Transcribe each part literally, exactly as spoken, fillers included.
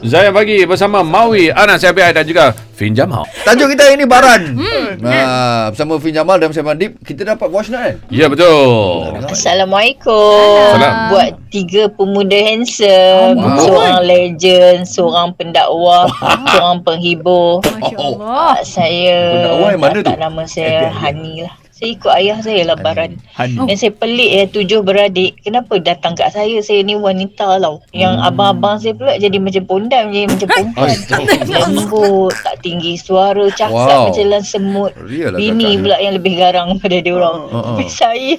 Saya bagi bersama Maui, Anas Abi dan juga Fin Jamal. Tajuk kita ini Baran. Hmm, ah, bersama Fin Jamal dan bersama Deep, kita dapat watch night kan? Ya, betul. Assalamualaikum. Salam. Buat tiga pemuda handsome, oh, seorang legend, seorang pendakwah, seorang penghibur. Masya-Allah. Saya pendakwah tak nama saya Hani lah. Saya ikut ayah saya lah Baran. Dan saya pelik ya, tujuh beradik. Kenapa datang kat saya? Saya ni wanita lah. Yang hmm. abang-abang saya pula jadi macam pondam je. Macam perempuan. Lembut. Tak tinggi suara. Cakap wow. macam lang semut. Bini pula yang lebih garang daripada dia orang. Uh, uh, uh. Saya...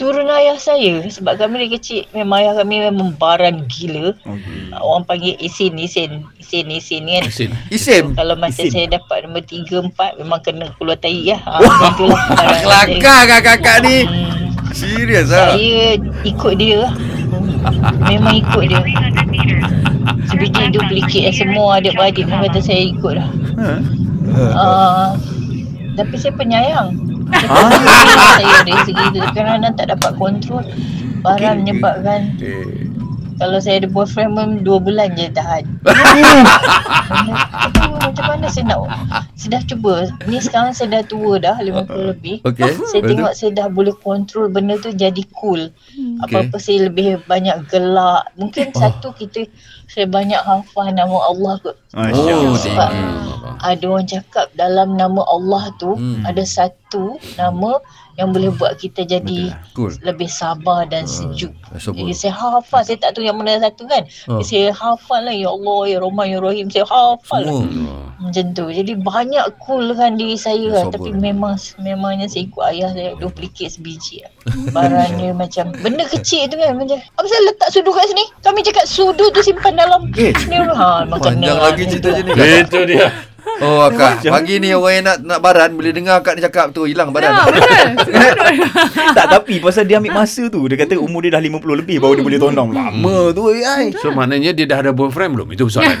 turun ayah saya. Sebab kami dari kecil memang ayah kami memang Baran gila. Okay. Orang panggil Isin, Isin. Isin, Isin kan. Isin. Isin. So, kalau macam Isin. Saya dapat nombor tiga, empat memang kena keluar tahi lah. Kelakar kakak-kakak ni. Serius lah. Saya ikut dia. Memang ikut dia. Sebiji duplikat eh, semua adik-adik pun kata saya ikut lah. Huh? Uh, tapi saya penyayang. Saya dari segi itu kerana tak dapat kontrol. Baran okay, menyebabkan okay. Kalau saya ada boyfriend pun dua bulan je tahan. Macam mana saya nak? Saya dah cuba. Ni sekarang saya dah tua dah, lima puluh lebih. Okay. Saya tengok saya dah boleh kontrol benda tu jadi cool. Apa-apa saya lebih banyak gelak. Mungkin oh. satu kita saya banyak hafal nama Allah kot. Oh, sebab oh. ada orang cakap dalam nama Allah tu hmm. ada satu nama yang boleh buat kita jadi cool. Lebih sabar dan sejuk. Uh, Jadi saya hafal, saya tak tahu yang mana satu kan. Uh. Saya hafal lah, Ya Allah, Ya Rahman, Ya Rahim. Saya hafal lah. Macam tu. Jadi banyak cool kan diri saya lah. Tapi memang memangnya saya ikut ayah saya duplikat sebiji lah. Barangnya macam benda kecil tu kan. Macam, apa saya letak sudu kat sini? Kami cakap sudu tu simpan dalam. Eh, ha, panjang lagi cerita jenis. Itu dia. Oh akak, pagi ni orang yang nak, nak Baran boleh dengar akak ni cakap tu, hilang Baran. Ya, betul. Tak, tapi pasal dia ambil masa tu. Dia kata umur dia dah lima puluh lebih baru dia boleh tondong. Lama tu ai. So maknanya dia dah ada boyfriend belum? Itu soalan.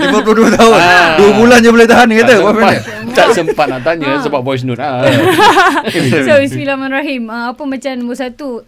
lima puluh dua tahun dua bulan je boleh tahan dia kata. Tak sempat nak tanya sebab voice note. So bismillahirrahmanirrahim. Apa macam nombor satu,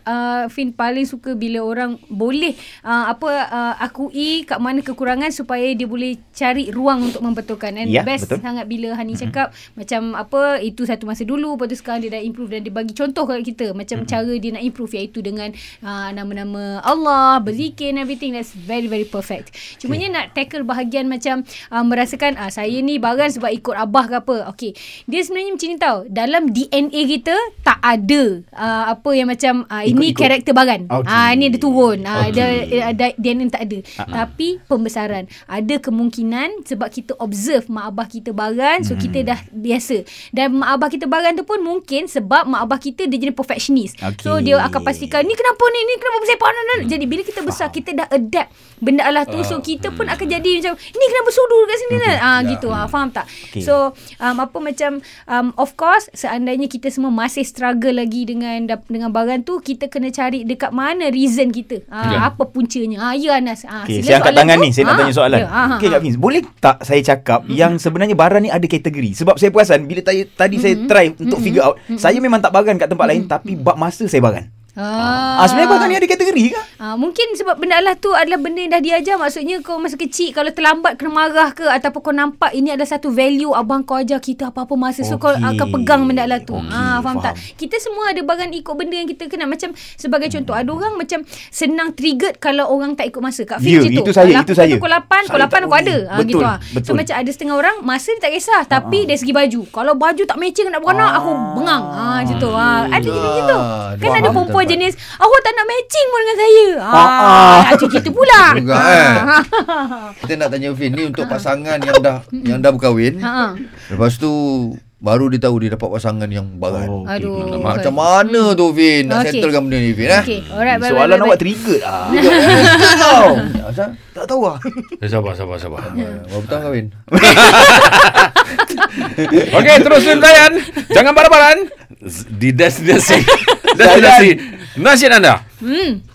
Fin paling suka bila orang boleh apa akui kat mana kekurangan supaya dia boleh cari ruang untuk membetulkan. And yeah, best betul. Sangat bila Hani cakap mm-hmm. macam apa itu satu masa dulu, lepas tu sekarang dia dah improve dan dia bagi contoh kat kita macam mm-hmm. cara dia nak improve iaitu dengan uh, nama-nama Allah, berzikir and everything. That's very very perfect. Cumanya okay. nak tackle bahagian macam uh, merasakan ah, saya ni Baran sebab ikut abah ke apa. Okay, dia sebenarnya macam ni tau, dalam D N A kita tak ada uh, apa yang macam uh, ini ikut, ikut. Karakter Baran okay. uh, ini ada turun uh, okay. ada, ada, D N A tak ada uh-huh. tapi pembesaran ada kemungkinan sebab kita observe mak abah kita Baran. So hmm. kita dah biasa. Dan mak abah kita Baran tu pun mungkin sebab mak abah kita dia jadi perfectionist okay. So dia akan pastikan ni kenapa ni, ni kenapa saya panas hmm. Jadi bila kita besar wow. kita dah adapt benda Allah tu. So kita pun akan jadi macam ni kenapa sudu dekat sini okay. ah, yeah. gitu ah, faham tak okay. So um, apa macam um, of course seandainya kita semua masih struggle lagi dengan dengan Baran tu, kita kena cari dekat mana reason kita ah, okay. apa puncanya ah, ya Anas ah, okay. Saya angkat tangan tu, ni saya ah, nak tanya soalan ya, ah, okay Kak Fins ah, boleh tak saya cakap mm-hmm. yang sebenarnya Baran ni ada kategori? Sebab saya perasan bila tadi mm-hmm. saya try untuk mm-hmm. figure out mm-hmm. saya memang tak Baran kat tempat mm-hmm. lain, tapi bab masa saya Baran. Ah. ah sebenarnya Baran ni ada kategori ke? Ah, mungkin sebab benda Allah tu adalah benda yang dah diajar. Maksudnya kau masa kecil kalau terlambat kena marah ke, ataupun kau nampak ini adalah satu value abang kau ajar kita apa-apa masa. So okay. kau akan pegang benda Allah tu okay. ah, faham, faham tak? Kita semua ada Baran ikut benda yang kita kenal. Macam sebagai contoh ada orang macam senang triggered kalau orang tak ikut masa. Kat Fiji yeah, tu itu saya, itu saya. Kau lapan, kau lapan aku ada ah, betul, gitu ah. So macam ada setengah orang masa dia tak kisah, tapi ah. dari segi baju kalau baju tak matching nak beranak ah. aku bengang ah, macam tu ah. Ada gitu-gitu kan. Dua ada perempuan jenis awak tak nak matching pun dengan saya. Ha, kita pula. Juga, eh. Kita nak tanya Fin ni untuk pasangan yang dah yang dah berkahwin. Ha. Lepas tu baru dia tahu dia dapat pasangan yang Baran. Oh, okay. Aduh. Macam mana tu Fin nak okay. settlekan benda ni Fin eh? Okay. Alright, bye, soalan bye, bye, awak trigger ah. Tahu. Tak tahu ah. Sabar sabar sabar. Berapa tahun kahwin? Okey, terusin layan. Jangan barang-barang. Didas-didas. Dah sudah si nasihat anda. Hmm.